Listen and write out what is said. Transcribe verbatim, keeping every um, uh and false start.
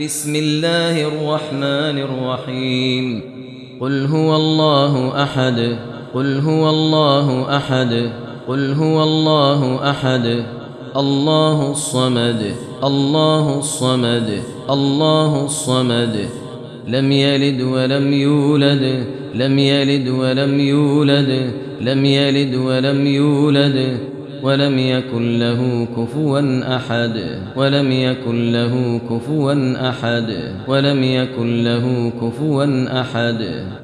بسم الله الرحمن الرحيم قل هو الله أحد قل هو الله أحد قل هو الله أحد الله الصمد الله الصمد الله الصمد لم يلد ولم يولد لم يلد ولم يولد لم يلد ولم يولد ولم يكن له كفوا أحد ولم يكن له كفوا أحد ولم يكن له كفوا أحد.